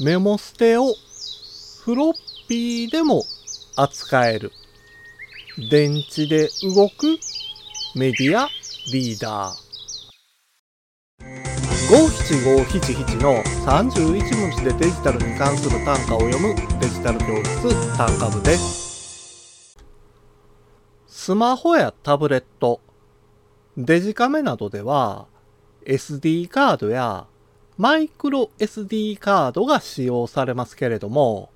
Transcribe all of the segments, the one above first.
メモステをフロッピーでも扱える電池で動くメディアリーダー。57577の31文字でデジタルに関する単価を読むデジタル教室単価部です。スマホやタブレット、デジカメなどでは SD カードやマイクロ SD カードが使用されますけれども、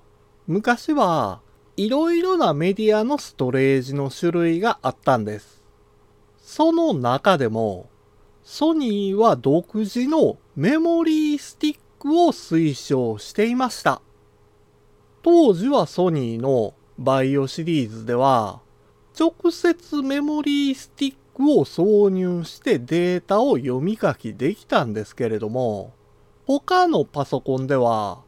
昔はいろいろなメディアのストレージの種類があったんです。その中でもソニーは独自のメモリースティックを推奨していました。当時はソニーのバイオシリーズでは、直接メモリースティックを挿入してデータを読み書きできたんですけれども、他のパソコンでは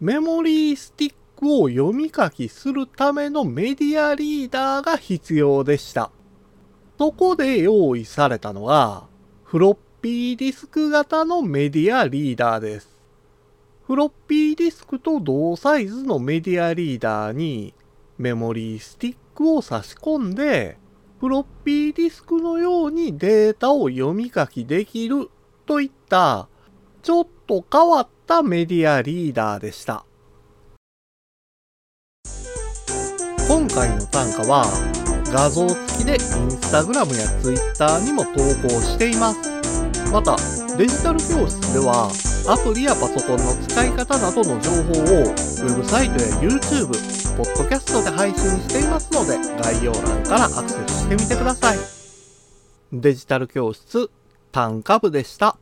メモリースティックを読み書きするためのメディアリーダーが必要でした。そこで用意されたのが、フロッピーディスク型のメディアリーダーです。フロッピーディスクと同サイズのメディアリーダーにメモリースティックを差し込んで、フロッピーディスクのようにデータを読み書きできるといったちょっと変わったメディアリーダーでした。今回の単価は画像付きでインスタグラムやツイッターにも投稿しています。また、デジタル教室ではアプリやパソコンの使い方などの情報をウェブサイトや YouTube、ポッドキャストで配信していますので、概要欄からアクセスしてみてください。デジタル教室、単価部でした。